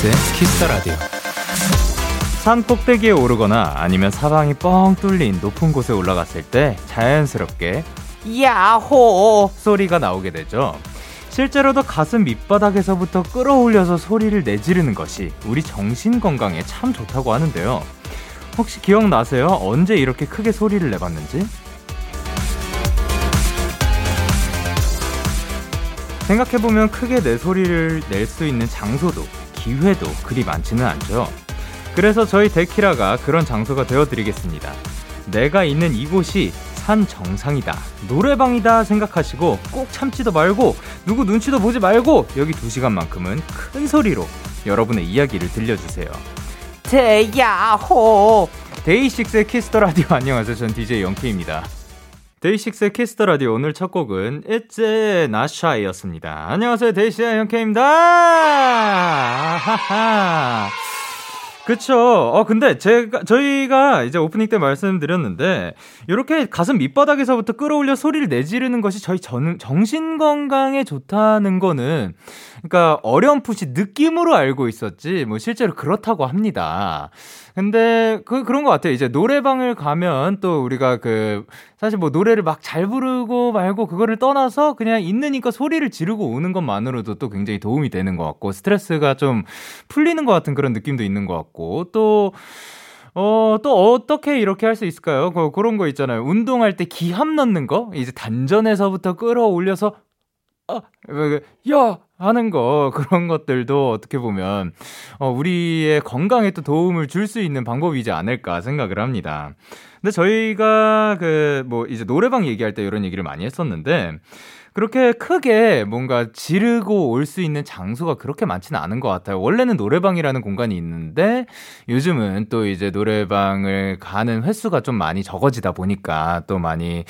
데이식스의 키스 더 라디오. 산 꼭대기에 오르거나 아니면 사방이 뻥 뚫린 높은 곳에 올라갔을 때 자연스럽게 야호 소리가 나오게 되죠. 실제로도 가슴 밑바닥에서부터 끌어올려서 소리를 내지르는 것이 우리 정신건강에 참 좋다고 하는데요. 혹시 기억나세요? 언제 이렇게 크게 소리를 내봤는지? 생각해보면 크게 내 소리를 낼 수 있는 장소도 기회도 그리 많지는 않죠. 그래서 저희 데키라가 그런 장소가 되어드리겠습니다. 내가 있는 이곳이 산 정상이다, 노래방이다 생각하시고 꼭 참지도 말고 누구 눈치도 보지 말고 여기 2시간만큼은 큰 소리로 여러분의 이야기를 들려주세요. 대야호! 데이식스의 키스 더 라디오. 안녕하세요, 전 DJ 영케이입니다. 데이식스의 키스 더 라디오 오늘 첫 곡은 It's Nasha였습니다. 안녕하세요, 데이식스의 영케이입니다. 아하하. 그쵸. 근데 저희가 이제 오프닝 때 말씀드렸는데, 이렇게 가슴 밑바닥에서부터 끌어올려 소리를 내지르는 것이 저희 정신건강에 좋다는 거는, 그러니까 어렴풋이 느낌으로 알고 있었지, 뭐 실제로 그렇다고 합니다. 근데 그런 것 같아요. 이제 노래방을 가면 또 우리가 사실 뭐 노래를 막 잘 부르고 말고 그거를 떠나서 그냥 있느니까 소리를 지르고 오는 것만으로도 또 굉장히 도움이 되는 것 같고, 스트레스가 좀 풀리는 것 같은 그런 느낌도 있는 것 같고, 또 어떻게 이렇게 할 수 있을까요? 그런 거 있잖아요. 운동할 때 기합 넣는 거, 이제 단전에서부터 끌어올려서 야 하는 거, 그런 것들도 어떻게 보면 우리의 건강에 또 도움을 줄 수 있는 방법이지 않을까 생각을 합니다. 근데 저희가 이제 노래방 얘기할 때 이런 얘기를 많이 했었는데, 그렇게 크게 뭔가 지르고 올 수 있는 장소가 그렇게 많지는 않은 것 같아요. 원래는 노래방이라는 공간이 있는데 요즘은 또 이제 노래방을 가는 횟수가 좀 많이 적어지다 보니까 또 많이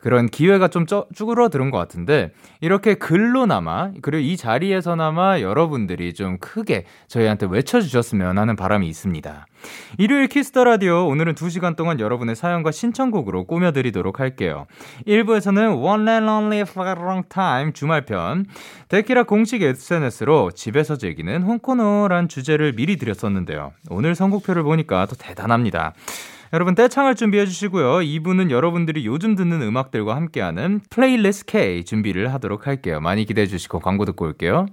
그런 기회가 좀 쭈그러드는 것 같은데, 이렇게 글로나마 그리고 이 자리에서나마 여러분들이 좀 크게 저희한테 외쳐주셨으면 하는 바람이 있습니다. 일요일 키스 더 라디오, 오늘은 2시간 동안 여러분의 사연과 신청곡으로 꾸며드리도록 할게요. 1부에서는 One and Only for a Long Time 주말편, 데키라 공식 SNS로 집에서 즐기는 홍코노란 주제를 미리 드렸었는데요, 오늘 선곡표를 보니까 더 대단합니다. 여러분 떼창을 준비해 주시고요, 2부는 여러분들이 요즘 듣는 음악들과 함께하는 플레이리스트 K 준비를 하도록 할게요. 많이 기대해 주시고 광고 듣고 올게요.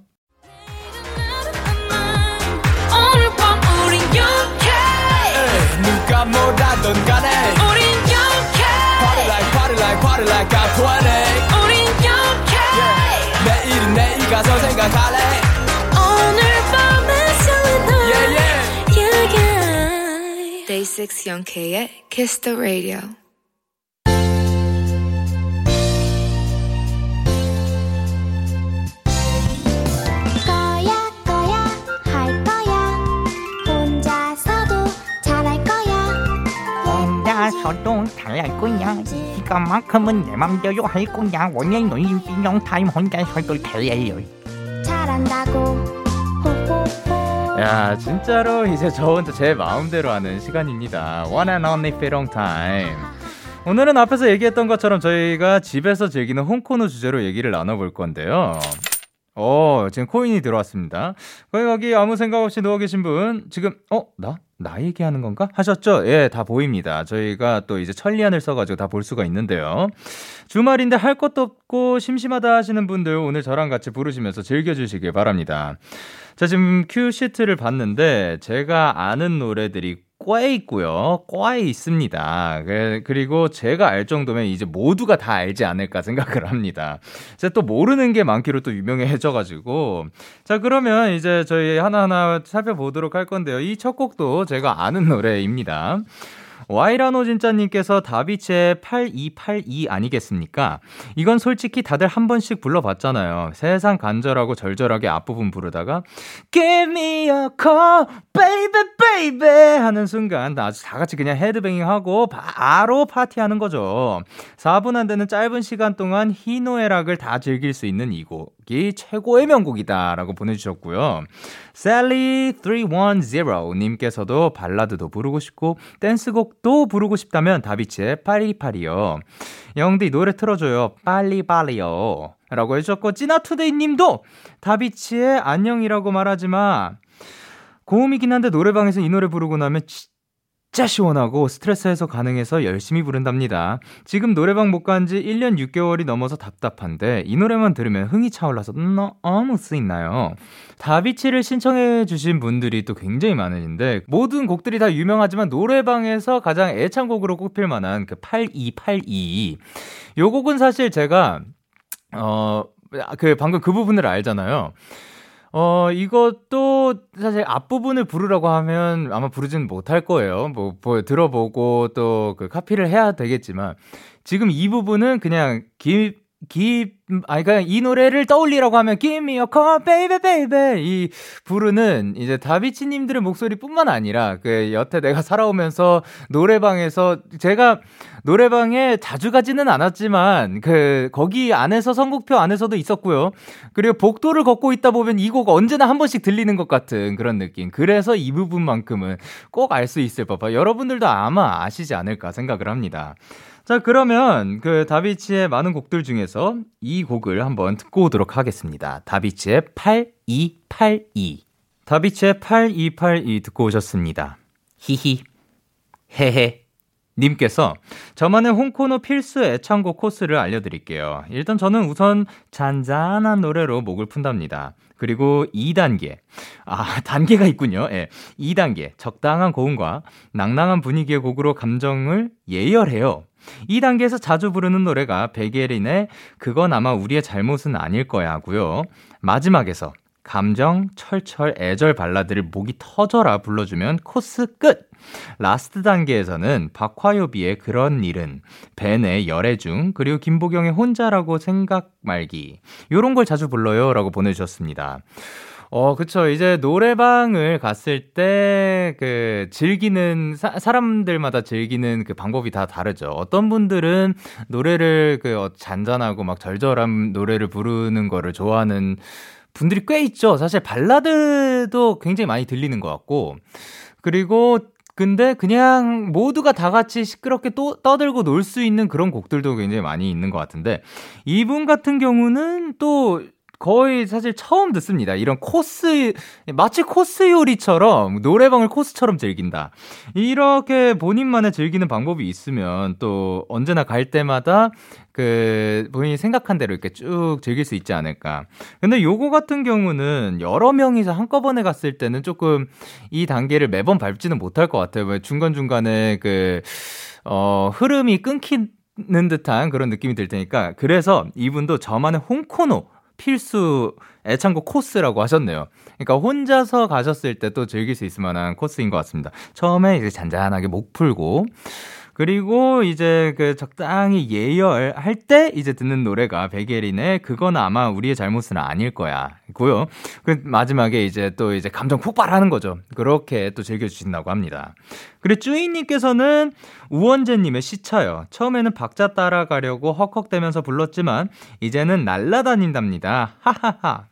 누가 뭐라던 간에 우린 영케 Party like party like party like I'm 20. 우린 영케 yeah. 내일은 내일 가서 생각할래. 오늘 밤에 설레는 yeah, yeah. yeah, yeah. Day 6 영케의 Kiss the Radio. 저도 잘할 거야. 시간만큼은 내 맘대로 할 거야. 원인 논리 비용 타임 혼자서도 잘해요. 잘한다고. 야, 진짜로 이제 저 혼자 제 마음대로 하는 시간입니다. One and only belong time. 오늘은 앞에서 얘기했던 것처럼 저희가 집에서 즐기는 홈코너 주제로 얘기를 나눠볼 건데요. 지금 코인이 들어왔습니다. 거기 아무 생각 없이 누워 계신 분, 지금 나 얘기하는 건가 하셨죠? 예, 다 보입니다. 저희가 또 이제 천리안을 써가지고 다 볼 수가 있는데요. 주말인데 할 것도 없고 심심하다 하시는 분들, 오늘 저랑 같이 부르시면서 즐겨주시길 바랍니다. 자, 지금 큐시트를 봤는데 제가 아는 노래들이 꽤 있고요, 꽤 있습니다. 그리고 제가 알 정도면 이제 모두가 다 알지 않을까 생각을 합니다. 제가 또 모르는 게 많기로 또 유명해져가지고. 자, 그러면 이제 저희 하나하나 살펴보도록 할 건데요. 이 첫 곡도 제가 아는 노래입니다. 와이라노 진짜님께서 다비치의 8282 아니겠습니까? 이건 솔직히 다들 한 번씩 불러봤잖아요. 세상 간절하고 절절하게 앞부분 부르다가 Give me a call, baby, baby 하는 순간 아주 다 같이 그냥 헤드뱅잉하고 바로 파티하는 거죠. 4분 안 되는 짧은 시간 동안 희노애락을 다 즐길 수 있는 이 곡이 최고의 명곡이다라고 보내주셨고요. Sally310님께서도 발라드도 부르고 싶고 댄스곡 또 부르고 싶다면 다비치의 파리파리요. 영디 노래 틀어줘요, 빨리빨리요 라고 해주셨고, 찌나투데이님도 다비치의 안녕이라고 말하지마, 고음이긴 한데 노래방에서 이 노래 부르고 나면 진짜 시원하고 스트레스 해소 가능해서 열심히 부른답니다. 지금 노래방 못 간 지 1년 6개월이 넘어서 답답한데 이 노래만 들으면 흥이 차올라서 너무 쓰이나요? 다비치를 신청해 주신 분들이 또 굉장히 많으신데 모든 곡들이 다 유명하지만 노래방에서 가장 애창곡으로 꼽힐 만한 그 8282 요 곡은 사실 제가 방금 그 부분을 알잖아요. 이것도 사실 앞부분을 부르라고 하면 아마 부르지는 못할 거예요. 들어보고 또 그 카피를 해야 되겠지만 지금 이 부분은 그냥 그러니까 이 노래를 떠올리라고 하면 Give me your call, baby, baby 이 부르는 이제 다비치님들의 목소리뿐만 아니라 그 여태 내가 살아오면서 노래방에서 제가 노래방에 자주 가지는 않았지만 그 거기 안에서 선곡표 안에서도 있었고요. 그리고 복도를 걷고 있다 보면 이 곡 언제나 한 번씩 들리는 것 같은 그런 느낌. 그래서 이 부분만큼은 꼭 알 수 있을 법. 여러분들도 아마 아시지 않을까 생각을 합니다. 자, 그러면 그 다비치의 많은 곡들 중에서 이 곡을 한번 듣고 오도록 하겠습니다. 다비치의 8282. 다비치의 8282 듣고 오셨습니다. 히히, 헤헤 님께서 저만의 홍코노 필수 애창곡 코스를 알려드릴게요. 일단 저는 우선 잔잔한 노래로 목을 푼답니다. 그리고 2단계. 단계가 있군요. 예. 2단계. 적당한 고음과 낭낭한 분위기의 곡으로 감정을 예열해요. 2단계에서 자주 부르는 노래가 백예린의 그건 아마 우리의 잘못은 아닐 거야 하고요. 마지막에서 감정, 철철, 애절 발라드를 목이 터져라 불러주면 코스 끝! 라스트 단계에서는 박화요비의 그런 일은, 벤의 열애중, 그리고 김보경의 혼자라고 생각 말기 요런 걸 자주 불러요 라고 보내주셨습니다. 그쵸. 이제 노래방을 갔을 때, 즐기는, 사람들마다 즐기는 그 방법이 다 다르죠. 어떤 분들은 노래를 잔잔하고 막 절절한 노래를 부르는 거를 좋아하는 분들이 꽤 있죠. 사실 발라드도 굉장히 많이 들리는 것 같고. 그리고, 근데 그냥 모두가 다 같이 시끄럽게 또 떠들고 놀 수 있는 그런 곡들도 굉장히 많이 있는 것 같은데, 이분 같은 경우는 또, 거의 사실 처음 듣습니다. 이런 코스, 마치 코스 요리처럼 노래방을 코스처럼 즐긴다. 이렇게 본인만의 즐기는 방법이 있으면 또 언제나 갈 때마다 본인이 생각한 대로 이렇게 쭉 즐길 수 있지 않을까. 근데 요거 같은 경우는 여러 명이서 한꺼번에 갔을 때는 조금 이 단계를 매번 밟지는 못할 것 같아요. 왜 중간중간에 흐름이 끊기는 듯한 그런 느낌이 들 테니까. 그래서 이분도 저만의 홍코노 필수 애창곡 코스라고 하셨네요. 그러니까 혼자서 가셨을 때 또 즐길 수 있을 만한 코스인 것 같습니다. 처음에 이제 잔잔하게 목 풀고, 그리고 이제 적당히 예열할 때 이제 듣는 노래가 백예린의 그건 아마 우리의 잘못은 아닐 거야 고요. 마지막에 이제 감정 폭발하는 거죠. 그렇게 또 즐겨주신다고 합니다. 그리고 쭈이님께서는 우원재님의 시차요. 처음에는 박자 따라가려고 헉헉대면서 불렀지만 이제는 날라다닌답니다. 하하하.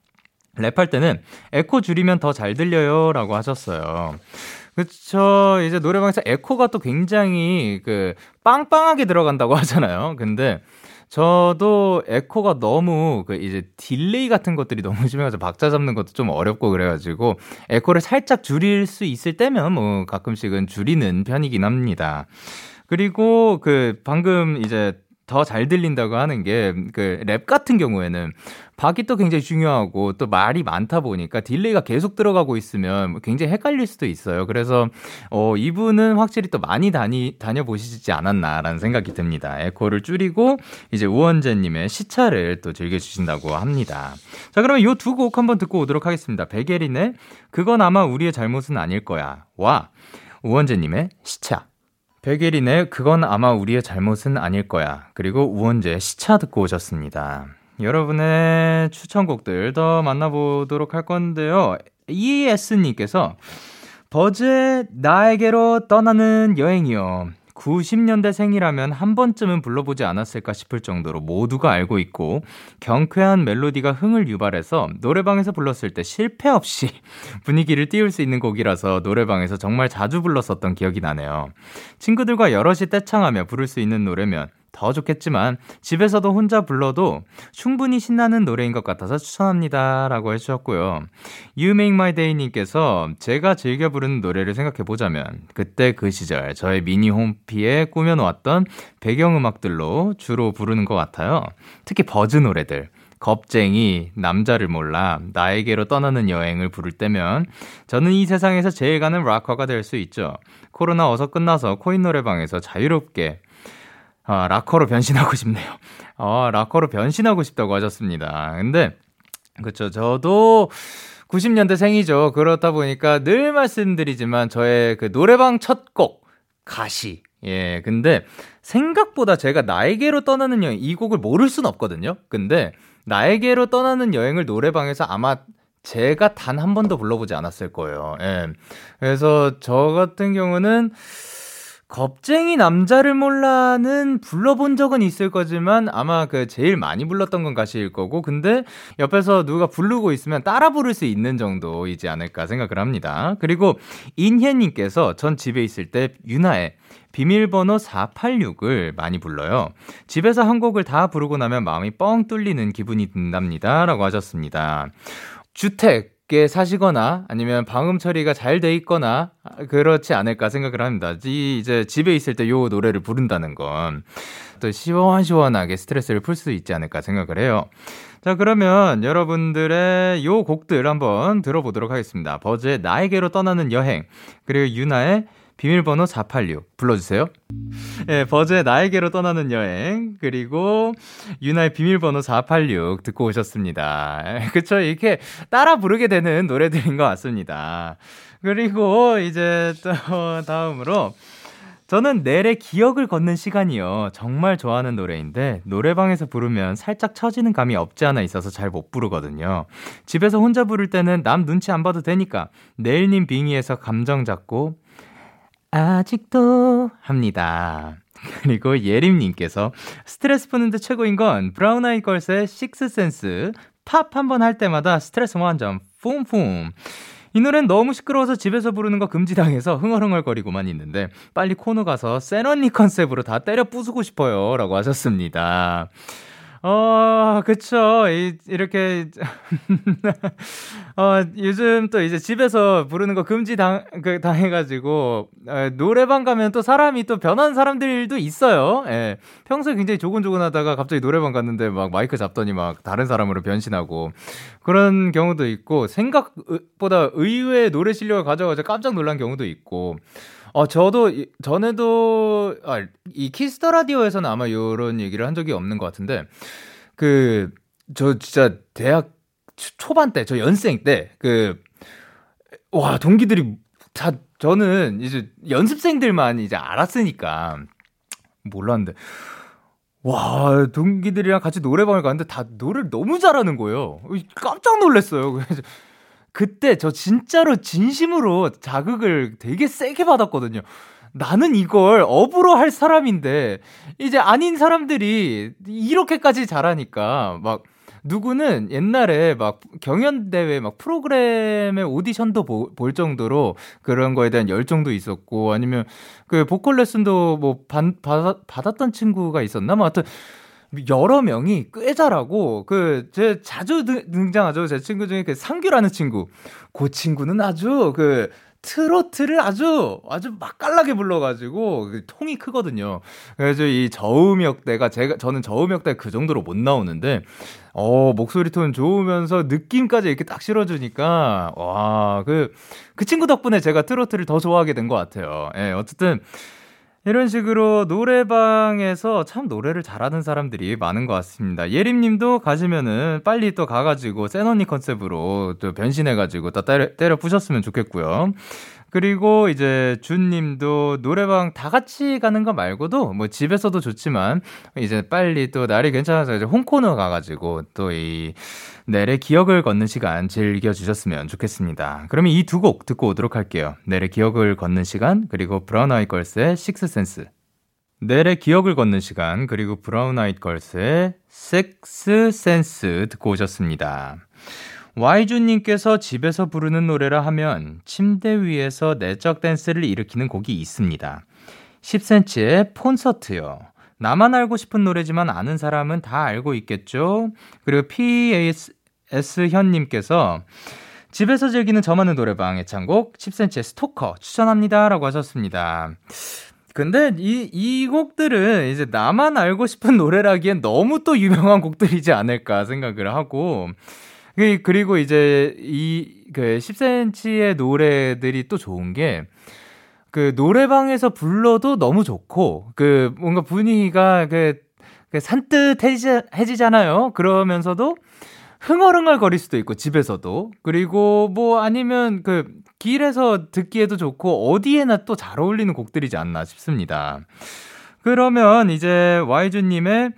랩할 때는 에코 줄이면 더 잘 들려요 라고 하셨어요. 그쵸. 이제 노래방에서 에코가 또 굉장히 빵빵하게 들어간다고 하잖아요. 근데 저도 에코가 너무 이제 딜레이 같은 것들이 너무 심해서 박자 잡는 것도 좀 어렵고 그래가지고 에코를 살짝 줄일 수 있을 때면 뭐 가끔씩은 줄이는 편이긴 합니다. 그리고 방금 이제 더 잘 들린다고 하는 게 랩 같은 경우에는 박이 또 굉장히 중요하고 또 말이 많다 보니까 딜레이가 계속 들어가고 있으면 굉장히 헷갈릴 수도 있어요. 그래서 이분은 확실히 또 많이 다녀보시지 않았나라는 생각이 듭니다. 에코를 줄이고 이제 우원재님의 시차를 또 즐겨주신다고 합니다. 자, 그러면 이 두 곡 한번 듣고 오도록 하겠습니다. 백예린의 그건 아마 우리의 잘못은 아닐 거야 와 우원재님의 시차. 백예린의 그건 아마 우리의 잘못은 아닐 거야. 그리고 우원재의 시차 듣고 오셨습니다. 여러분의 추천곡들 더 만나보도록 할 건데요. ES님께서 버즈의 나에게로 떠나는 여행이요. 90년대 생이라면 한 번쯤은 불러보지 않았을까 싶을 정도로 모두가 알고 있고 경쾌한 멜로디가 흥을 유발해서 노래방에서 불렀을 때 실패 없이 분위기를 띄울 수 있는 곡이라서 노래방에서 정말 자주 불렀었던 기억이 나네요. 친구들과 여럿이 떼창하며 부를 수 있는 노래면 더 좋겠지만 집에서도 혼자 불러도 충분히 신나는 노래인 것 같아서 추천합니다 라고 해주셨고요. You Make My Day님께서 제가 즐겨 부르는 노래를 생각해보자면 그때 그 시절 저의 미니 홈피에 꾸며놓았던 배경음악들로 주로 부르는 것 같아요. 특히 버즈 노래들 겁쟁이, 남자를 몰라, 나에게로 떠나는 여행을 부를 때면 저는 이 세상에서 제일 가는 락화가 될 수 있죠. 코로나 어서 끝나서 코인 노래방에서 자유롭게 락커로 변신하고 싶네요. 락커로 변신하고 싶다고 하셨습니다. 근데 그렇죠. 저도 90년대 생이죠. 그렇다 보니까 늘 말씀드리지만 저의 그 노래방 첫 곡 가시. 예, 근데 생각보다 제가 나에게로 떠나는 여행 이 곡을 모를 순 없거든요. 근데 나에게로 떠나는 여행을 노래방에서 아마 제가 단 한 번도 불러보지 않았을 거예요. 예. 그래서 저 같은 경우는 겁쟁이 남자를 몰라는 불러본 적은 있을 거지만 아마 그 제일 많이 불렀던 건 가시일 거고 근데 옆에서 누가 부르고 있으면 따라 부를 수 있는 정도이지 않을까 생각을 합니다. 그리고 인혜님께서 전 집에 있을 때 유나의 비밀번호 486을 많이 불러요. 집에서 한 곡을 다 부르고 나면 마음이 뻥 뚫리는 기분이 든답니다 라고 하셨습니다. 주택에 사시거나 아니면 방음 처리가 잘 돼 있거나 그렇지 않을까 생각을 합니다. 이제 집에 있을 때 요 노래를 부른다는 건 또 시원시원하게 스트레스를 풀 수 있지 않을까 생각을 해요. 자 그러면 여러분들의 요 곡들 한번 들어보도록 하겠습니다. 버즈의 나에게로 떠나는 여행 그리고 유나의 비밀번호 486 불러주세요. 네, 버즈의 나에게로 떠나는 여행 그리고 유나의 비밀번호 486 듣고 오셨습니다. 그쵸? 이렇게 따라 부르게 되는 노래들인 것 같습니다. 그리고 이제 또 다음으로 저는 넬의 기억을 걷는 시간이요. 정말 좋아하는 노래인데 노래방에서 부르면 살짝 처지는 감이 없지 않아 있어서 잘 못 부르거든요. 집에서 혼자 부를 때는 남 눈치 안 봐도 되니까 넬님 빙의해서 감정 잡고 아직도 합니다. 그리고 예림님께서 스트레스 푸는데 최고인 건 브라운 아이 걸스의 식스센스 팝 한 번 할 때마다 스트레스 완전 뿜뿜. 이 노래는 너무 시끄러워서 집에서 부르는 거 금지당해서 흥얼흥얼거리고만 있는데 빨리 코너 가서 센 언니 컨셉으로 다 때려 부수고 싶어요 라고 하셨습니다. 그쵸. 이렇게, 요즘 또 이제 집에서 부르는 거 당해가지고, 노래방 가면 또 사람이 또 변한 사람들도 있어요. 예. 평소에 굉장히 조곤조곤 하다가 갑자기 노래방 갔는데 막 마이크 잡더니 막 다른 사람으로 변신하고 그런 경우도 있고, 생각보다 의외의 노래 실력을 가져가지고 깜짝 놀란 경우도 있고, 저도 전에도 이 키스 더 라디오에서는 아마 이런 얘기를 한 적이 없는 것 같은데 그 저 진짜 대학 초반 때 저 연생 때 그 와 동기들이 다 저는 이제 연습생들만 이제 알았으니까 몰랐는데 와 동기들이랑 같이 노래방을 갔는데 다 노래를 너무 잘하는 거예요. 깜짝 놀랐어요. 그래서 그때 저 진짜로 진심으로 자극을 되게 세게 받았거든요. 나는 이걸 업으로 할 사람인데 이제 아닌 사람들이 이렇게까지 잘하니까 막 누구는 옛날에 막 경연대회 막 프로그램의 오디션도 볼 정도로 그런 거에 대한 열정도 있었고 아니면 그 보컬 레슨도 뭐 받았던 친구가 있었나? 뭐 하여튼 여러 명이 꽤 잘하고 제 자주 등장하죠. 제 친구 중에 그 상규라는 친구. 그 친구는 아주 그 트로트를 아주 맛깔나게 불러가지고 통이 크거든요. 그래서 이 저음역대가 저는 저음역대가 그 정도로 못 나오는데 목소리 톤 좋으면서 느낌까지 이렇게 딱 실어주니까 와 그 친구 덕분에 제가 트로트를 더 좋아하게 된 것 같아요. 예, 어쨌든. 이런 식으로 노래방에서 참 노래를 잘하는 사람들이 많은 것 같습니다. 예림님도 가시면은 빨리 또 가가지고 센 언니 컨셉으로 또 변신해가지고 또 때려 부셨으면 좋겠고요. 그리고 이제 준님도 노래방 다 같이 가는 거 말고도 뭐 집에서도 좋지만 이제 빨리 또 날이 괜찮아서 이제 홈코너 가가지고 또 이 넬의 기억을 걷는 시간 즐겨주셨으면 좋겠습니다. 그러면 이 두 곡 듣고 오도록 할게요. 넬의 기억을 걷는 시간 그리고 브라운 아이 걸스의 식스센스. 넬의 기억을 걷는 시간 그리고 브라운 아이 걸스의 식스센스 듣고 오셨습니다. 와이준님께서 집에서 부르는 노래라 하면 침대 위에서 내적 댄스를 일으키는 곡이 있습니다. 10cm의 콘서트요. 나만 알고 싶은 노래지만 아는 사람은 다 알고 있겠죠. 그리고 PS현님께서 집에서 즐기는 저만의 노래방 애창곡 10cm의 스토커 추천합니다 라고 하셨습니다. 근데 이 곡들은 이제 나만 알고 싶은 노래라기엔 너무 또 유명한 곡들이지 않을까 생각을 하고, 그리고 이제 그 10cm의 노래들이 또 좋은 게 그 노래방에서 불러도 너무 좋고 그 뭔가 분위기가 그 산뜻해지잖아요. 그러면서도 흥얼흥얼 거릴 수도 있고 집에서도, 그리고 뭐 아니면 그 길에서 듣기에도 좋고 어디에나 또 잘 어울리는 곡들이지 않나 싶습니다. 그러면 이제 와이주님의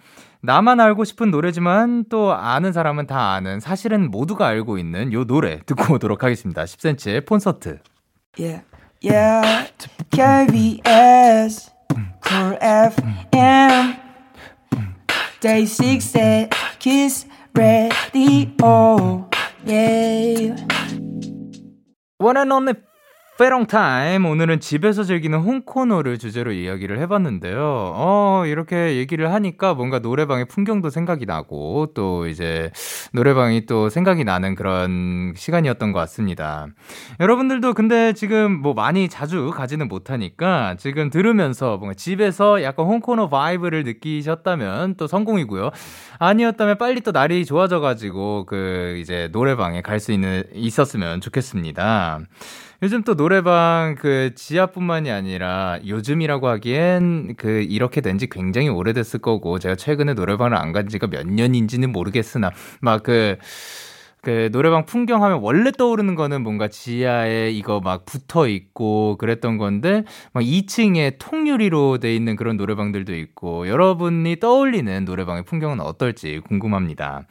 나만 알고 싶은 노래지만 또 아는 사람은 다 아는, 사실은 모두가 알고 있는 요 노래 듣고 오도록 하겠습니다. 10cm의 콘서트. Yeah. Yeah. KBS Cool FM Day 6의 Kiss Radio. Yeah. One and only 페롱 타임. 오늘은 집에서 즐기는 홈코너를 주제로 이야기를 해봤는데요. 이렇게 얘기를 하니까 뭔가 노래방의 풍경도 생각이 나고 또 이제 노래방이 또 생각이 나는 그런 시간이었던 것 같습니다. 여러분들도 근데 지금 뭐 많이 자주 가지는 못하니까 지금 들으면서 뭔가 집에서 약간 홈코너 바이브를 느끼셨다면 또 성공이고요. 아니었다면 빨리 또 날이 좋아져가지고 그 이제 노래방에 갈 수 있었으면 좋겠습니다. 요즘 또 노래방 그 지하뿐만이 아니라 요즘이라고 하기엔 그 이렇게 된 지 굉장히 오래됐을 거고, 제가 최근에 노래방을 안 간 지가 몇 년인지는 모르겠으나 막 그 노래방 풍경 하면 원래 떠오르는 거는 뭔가 지하에 이거 막 붙어 있고 그랬던 건데, 막 2층에 통유리로 돼 있는 그런 노래방들도 있고, 여러분이 떠올리는 노래방의 풍경은 어떨지 궁금합니다.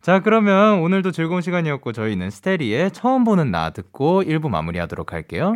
자, 그러면 오늘도 즐거운 시간이었고 저희는 스테리의 처음 보는 나 듣고 1부 마무리하도록 할게요.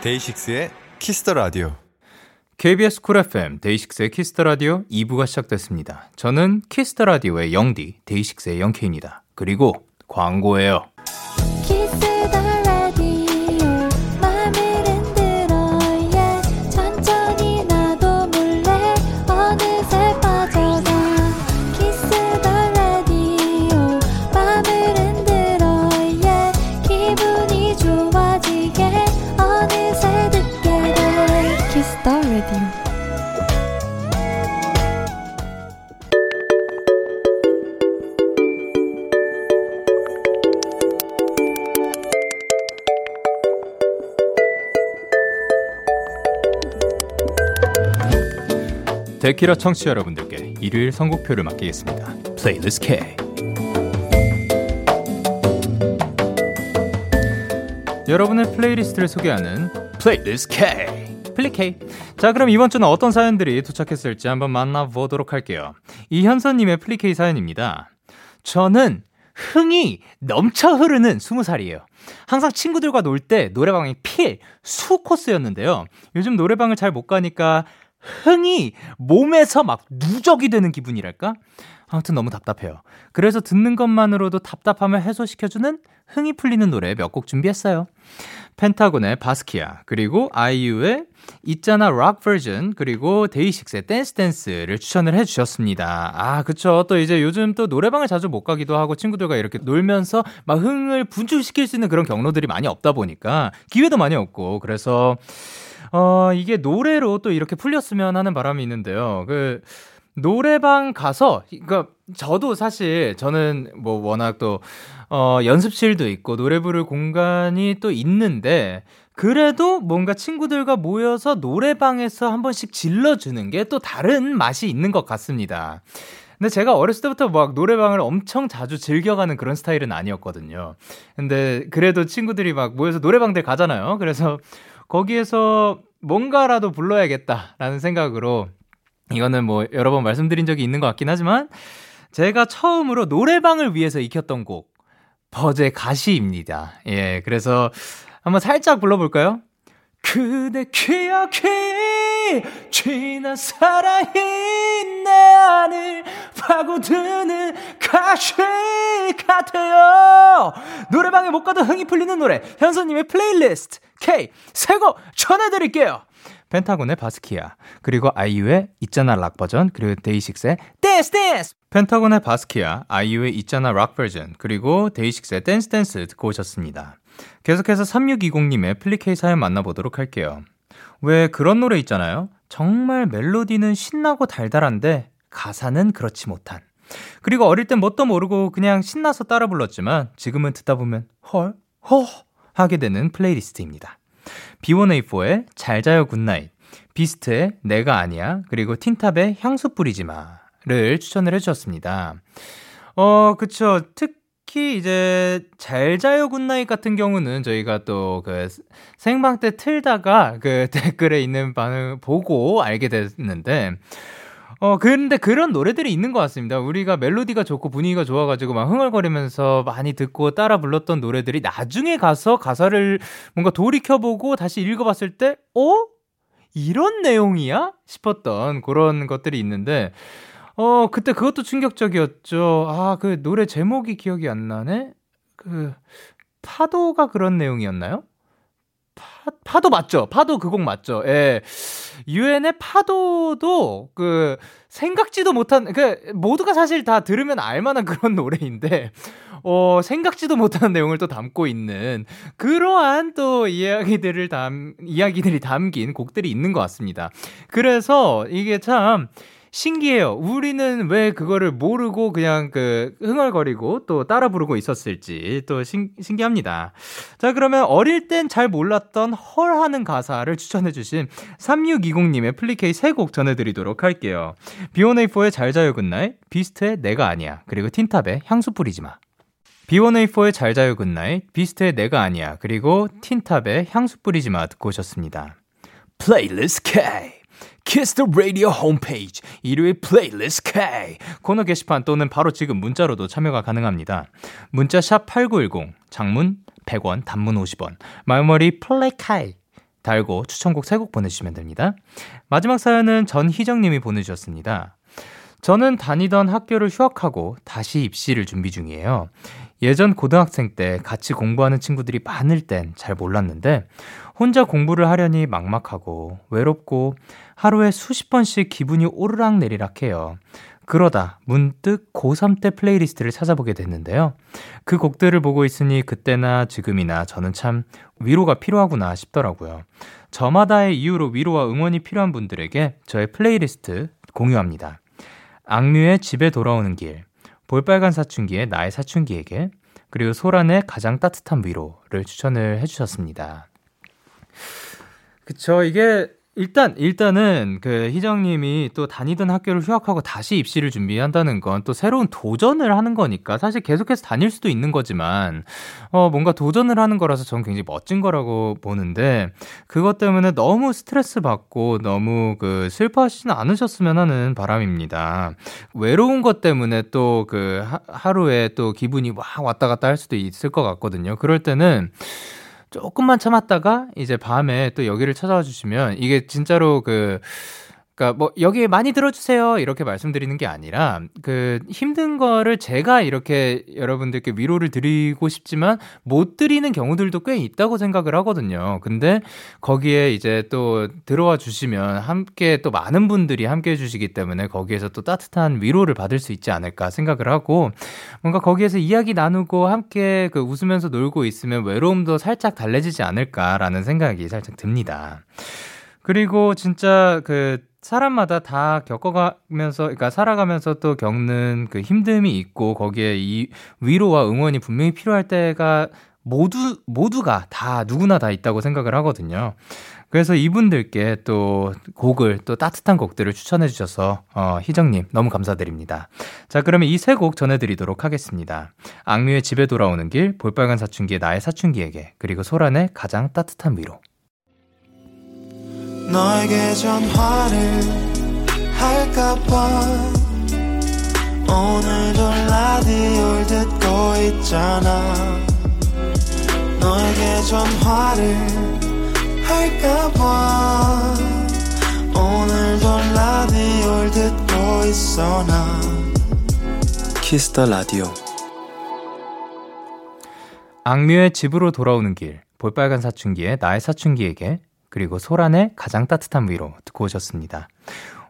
데이식스의 키스 더 라디오. KBS 쿨 FM 데이식스의 키스 더 라디오 2부가 시작됐습니다. 저는 키스 더 라디오의 영디, 데이식스의 영케입니다. 그리고 광고예요. 데키라 청취자 여러분들께 일요일 선곡표를 맡기겠습니다. 플레이리스트 K. 여러분의 플레이리스트를 소개하는 플레이리스트 K. 플리케이. 자, 그럼 이번 주는 어떤 사연들이 도착했을지 한번 만나보도록 할게요. 이현선님의 플리케이 사연입니다. 저는 흥이 넘쳐 흐르는 20살이에요. 항상 친구들과 놀 때 노래방이 필수 코스였는데요. 요즘 노래방을 잘 못 가니까 흥이 몸에서 막 누적이 되는 기분이랄까? 아무튼 너무 답답해요. 그래서 듣는 것만으로도 답답함을 해소시켜주는 흥이 풀리는 노래 몇 곡 준비했어요. 펜타곤의 바스키아, 그리고 아이유의 있잖아 락 버전, 그리고 데이식스의 댄스 댄스를 추천을 해주셨습니다. 아, 그쵸. 또 이제 요즘 또 노래방을 자주 못 가기도 하고 친구들과 이렇게 놀면서 막 흥을 분출시킬 수 있는 그런 경로들이 많이 없다 보니까 기회도 많이 없고, 그래서 이게 노래로 또 이렇게 풀렸으면 하는 바람이 있는데요. 그 노래방 가서, 그러니까 저도 사실 저는 뭐 워낙 또 연습실도 있고 노래 부를 공간이 또 있는데, 그래도 뭔가 친구들과 모여서 노래방에서 한 번씩 질러주는 게 또 다른 맛이 있는 것 같습니다. 근데 제가 어렸을 때부터 막 노래방을 엄청 자주 즐겨가는 그런 스타일은 아니었거든요. 근데 그래도 친구들이 막 모여서 노래방들 가잖아요. 그래서 거기에서 뭔가라도 불러야겠다라는 생각으로, 이거는 뭐 여러 번 말씀드린 적이 있는 것 같긴 하지만, 제가 처음으로 노래방을 위해서 익혔던 곡, 버즈의 가시입니다. 예, 그래서 한번 살짝 불러볼까요? 그대 기억이 지난 사랑이 내 안을 파고드는 가시 같아요. 노래방에 못 가도 흥이 풀리는 노래, 현수님의 플레이리스트 K 세 곡 전해드릴게요. 펜타곤의 바스키아, 그리고 아이유의 있잖아 락 버전, 그리고 데이식스의 댄스 댄스. 펜타곤의 바스키아, 아이유의 있잖아 락 버전, 그리고 데이식스의 댄스 댄스 듣고 오셨습니다. 계속해서 3620님의 플리케이 사연 만나보도록 할게요. 왜 그런 노래 있잖아요, 정말 멜로디는 신나고 달달한데 가사는 그렇지 못한, 그리고 어릴 땐 뭣도 모르고 그냥 신나서 따라 불렀지만 지금은 듣다 보면 헐, 허 하게 되는 플레이리스트입니다. B1A4의 잘자요 굿나잇, 비스트의 내가 아니야, 그리고 틴탑의 향수 뿌리지마를 추천을 해주셨습니다. 그쵸. 특히 이제 잘자요 굿나잇 같은 경우는 저희가 또 그 생방 때 틀다가 그 댓글에 있는 반응 보고 알게 됐는데, 근데 그런 노래들이 있는 것 같습니다. 우리가 멜로디가 좋고 분위기가 좋아가지고 막 흥얼거리면서 많이 듣고 따라 불렀던 노래들이 나중에 가서 가사를 뭔가 돌이켜보고 다시 읽어봤을 때, 이런 내용이야? 싶었던 그런 것들이 있는데, 그때 그것도 충격적이었죠. 아, 그 노래 제목이 기억이 안 나네? 파도가 그런 내용이었나요? 파도 맞죠? 파도 그 곡 맞죠? 예. 유엔의 파도도 그 생각지도 못한, 모두가 사실 다 들으면 알만한 그런 노래인데, 생각지도 못한 내용을 또 담고 있는 그러한 또 이야기들이 담긴 곡들이 있는 것 같습니다. 그래서 이게 참 신기해요. 우리는 왜 그거를 모르고 그냥 흥얼거리고 또 따라 부르고 있었을지 또 신기합니다. 자, 그러면 어릴 땐 잘 몰랐던 헐 하는 가사를 추천해주신 3620님의 플리케이 세 곡 전해드리도록 할게요. B1A4의 잘자요 굿나잇, 비스트의 내가 아니야, 그리고 틴탑의 향수 뿌리지마. B1A4의 잘자요 굿나잇, 비스트의 내가 아니야, 그리고 틴탑의 향수 뿌리지마 듣고 오셨습니다. 플레이리스트 K, Kiss the Radio 홈페이지 일요일 플레이리스트 K 코너 게시판 또는 바로 지금 문자로도 참여가 가능합니다. 문자 샵 8910, 장문 100원, 단문 50원, 말머리 플레이카이 달고 추천곡 3곡 보내주시면 됩니다. 마지막 사연은 전희정님이 보내주셨습니다. 저는 다니던 학교를 휴학하고 다시 입시를 준비 중이에요. 예전 고등학생 때 같이 공부하는 친구들이 많을 땐 잘 몰랐는데 혼자 공부를 하려니 막막하고 외롭고 하루에 수십 번씩 기분이 오르락 내리락 해요. 그러다 문득 고3 때 플레이리스트를 찾아보게 됐는데요. 그 곡들을 보고 있으니 그때나 지금이나 저는 참 위로가 필요하구나 싶더라고요. 저마다의 이유로 위로와 응원이 필요한 분들에게 저의 플레이리스트 공유합니다. 악뮤의 집에 돌아오는 길, 볼빨간 사춘기의 나의 사춘기에게, 그리고 소란의 가장 따뜻한 위로를 추천을 해주셨습니다. 그쵸, 이게 일단은 그 희정님이 또 다니던 학교를 휴학하고 다시 입시를 준비한다는 건 또 새로운 도전을 하는 거니까 사실 계속해서 다닐 수도 있는 거지만 뭔가 도전을 하는 거라서 저는 굉장히 멋진 거라고 보는데, 그것 때문에 너무 스트레스 받고 너무 슬퍼하시진 않으셨으면 하는 바람입니다. 외로운 것 때문에 또 하루에 또 기분이 막 왔다 갔다 할 수도 있을 것 같거든요. 그럴 때는 조금만 참았다가 이제 밤에 또 여기를 찾아와 주시면, 이게 진짜로 여기 많이 들어주세요 이렇게 말씀드리는 게 아니라, 힘든 거를 제가 이렇게 여러분들께 위로를 드리고 싶지만 못 드리는 경우들도 꽤 있다고 생각을 하거든요. 근데 거기에 이제 또 들어와 주시면 함께 또 많은 분들이 함께 해주시기 때문에 거기에서 또 따뜻한 위로를 받을 수 있지 않을까 생각을 하고, 뭔가 거기에서 이야기 나누고 함께 웃으면서 놀고 있으면 외로움도 살짝 달래지지 않을까라는 생각이 살짝 듭니다. 그리고 진짜 사람마다 다 겪어가면서, 살아가면서 또 겪는 힘듦이 있고, 거기에 이 위로와 응원이 분명히 필요할 때가 모두가 다 누구나 다 있다고 생각을 하거든요. 그래서 이분들께 또 곡을 또 따뜻한 곡들을 추천해 주셔서 희정님 너무 감사드립니다. 자, 그러면 이 세 곡 전해드리도록 하겠습니다. 악뮤의 집에 돌아오는 길, 볼빨간 사춘기의 나의 사춘기에게, 그리고 소란의 가장 따뜻한 위로. 너에게 전화를 할까봐 오늘도 라디오를 듣고 있잖아. 너에게 전화를 할까봐 오늘도 라디오를 듣고 있어. 나 키스 더 라디오. 악뮤의 집으로 돌아오는 길, 볼빨간 사춘기의 나의 사춘기에게, 그리고 소란의 가장 따뜻한 위로 듣고 오셨습니다.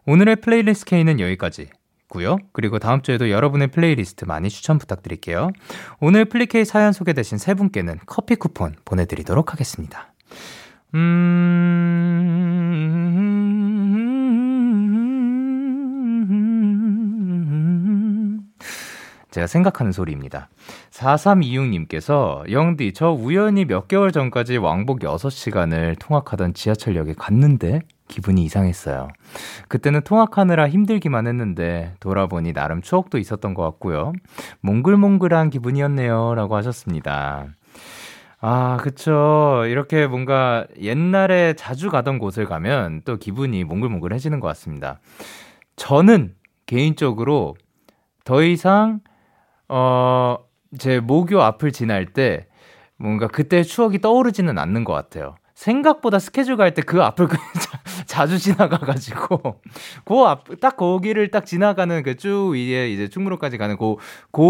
오늘의 플레이리스트 K는 여기까지고요. 그리고 다음 주에도 여러분의 플레이리스트 많이 추천 부탁드릴게요. 오늘 플리케이 사연 소개되신 세 분께는 커피 쿠폰 보내드리도록 하겠습니다. 제가 생각하는 소리입니다. 4326님께서 영디, 저 우연히 몇 개월 전까지 왕복 6시간을 통학하던 지하철역에 갔는데 기분이 이상했어요. 그때는 통학하느라 힘들기만 했는데 돌아보니 나름 추억도 있었던 것 같고요. 몽글몽글한 기분이었네요 라고 하셨습니다. 아, 그쵸. 이렇게 뭔가 옛날에 자주 가던 곳을 가면 또 기분이 몽글몽글해지는 것 같습니다. 저는 개인적으로 더 이상 제 모교 앞을 지날 때 뭔가 그때의 추억이 떠오르지는 않는 것 같아요. 생각보다 스케줄 갈 때 그 앞을 자주 지나가가지고 그 앞, 딱 그 길을 딱 지나가는 그 쭉 위에 이제 충무로까지 가는 그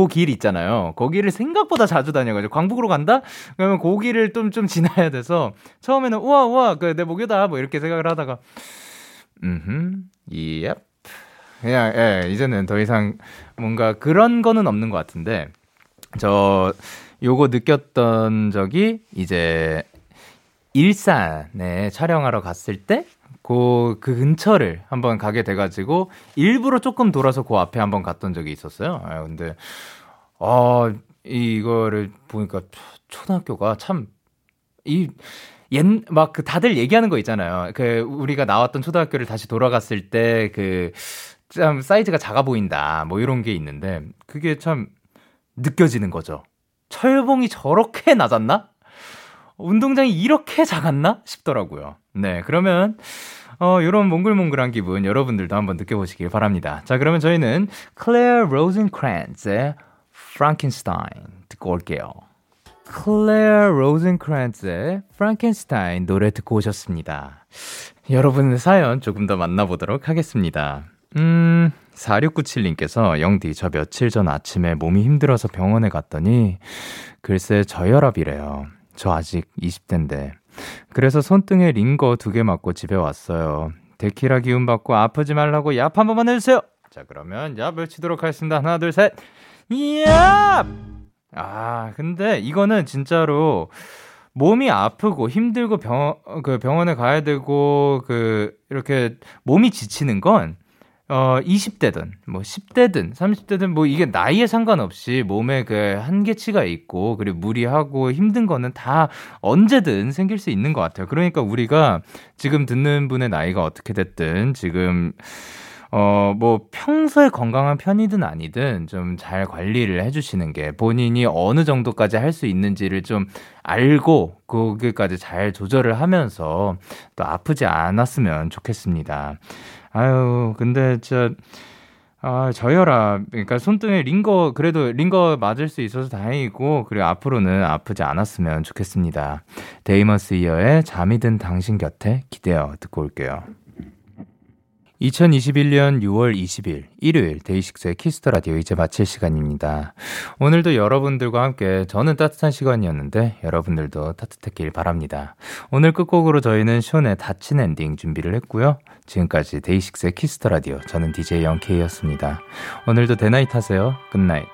길 있잖아요. 그 길을 생각보다 자주 다녀가지고 광북으로 간다? 그러면 그 길을 좀 지나야 돼서 처음에는 우와 그 내 목요다 뭐 이렇게 생각을 하다가 yep. 그냥 이제는 더 이상 뭔가 그런 거는 없는 것 같은데 저 요거 느꼈던 적이 이제 일산에 촬영하러 갔을 때 그 근처를 한번 가게 돼가지고 일부러 조금 돌아서 그 앞에 한번 갔던 적이 있었어요. 근데 이거를 보니까 초등학교가 참 막 그 다들 얘기하는 거 있잖아요. 그 우리가 나왔던 초등학교를 다시 돌아갔을 때 그 참 사이즈가 작아 보인다 뭐 이런 게 있는데 그게 참 느껴지는 거죠. 철봉이 저렇게 낮았나? 운동장이 이렇게 작았나? 싶더라고요. 네, 그러면 이런 몽글몽글한 기분 여러분들도 한번 느껴보시길 바랍니다. 자, 그러면 저희는 클레어 로젠크란츠의 프랑켄슈타인 듣고 올게요. 클레어 로젠크란츠의 프랑켄슈타인 노래 듣고 오셨습니다. 여러분의 사연 조금 더 만나보도록 하겠습니다. 4697님께서 영디, 저 며칠 전 아침에 몸이 힘들어서 병원에 갔더니 글쎄 저혈압이래요. 저 아직 20대인데 그래서 손등에 링거 2개 맞고 집에 왔어요. 데키라 기운 받고 아프지 말라고 얍 한 번만 해주세요. 자, 그러면 얍을 치도록 하겠습니다. 하나, 둘, 셋. 얍! 아, 근데 이거는 진짜로 몸이 아프고 힘들고 병원에 가야 되고 그 이렇게 몸이 지치는 건 20대든, 뭐, 10대든, 30대든, 뭐, 이게 나이에 상관없이 몸에 그 한계치가 있고, 그리고 무리하고 힘든 거는 다 언제든 생길 수 있는 것 같아요. 그러니까 우리가 지금 듣는 분의 나이가 어떻게 됐든, 지금, 뭐, 평소에 건강한 편이든 아니든 좀 잘 관리를 해주시는 게 본인이 어느 정도까지 할 수 있는지를 좀 알고 거기까지 잘 조절을 하면서 또 아프지 않았으면 좋겠습니다. 아유, 근데 진짜 저혈압, 그러니까 손등에 링거, 그래도 링거 맞을 수 있어서 다행이고, 그리고 앞으로는 아프지 않았으면 좋겠습니다. 데이머스 이어의 잠이 든 당신 곁에 기대어 듣고 올게요. 2021년 6월 20일 일요일 데이식스의 키스 더 라디오 이제 마칠 시간입니다. 오늘도 여러분들과 함께 저는 따뜻한 시간이었는데 여러분들도 따뜻했길 바랍니다. 오늘 끝곡으로 저희는 션의 닫힌 엔딩 준비를 했고요. 지금까지 데이식스의 키스 더 라디오, 저는 DJ 영케이였습니다. 오늘도 대나잇 하세요. 굿나잇.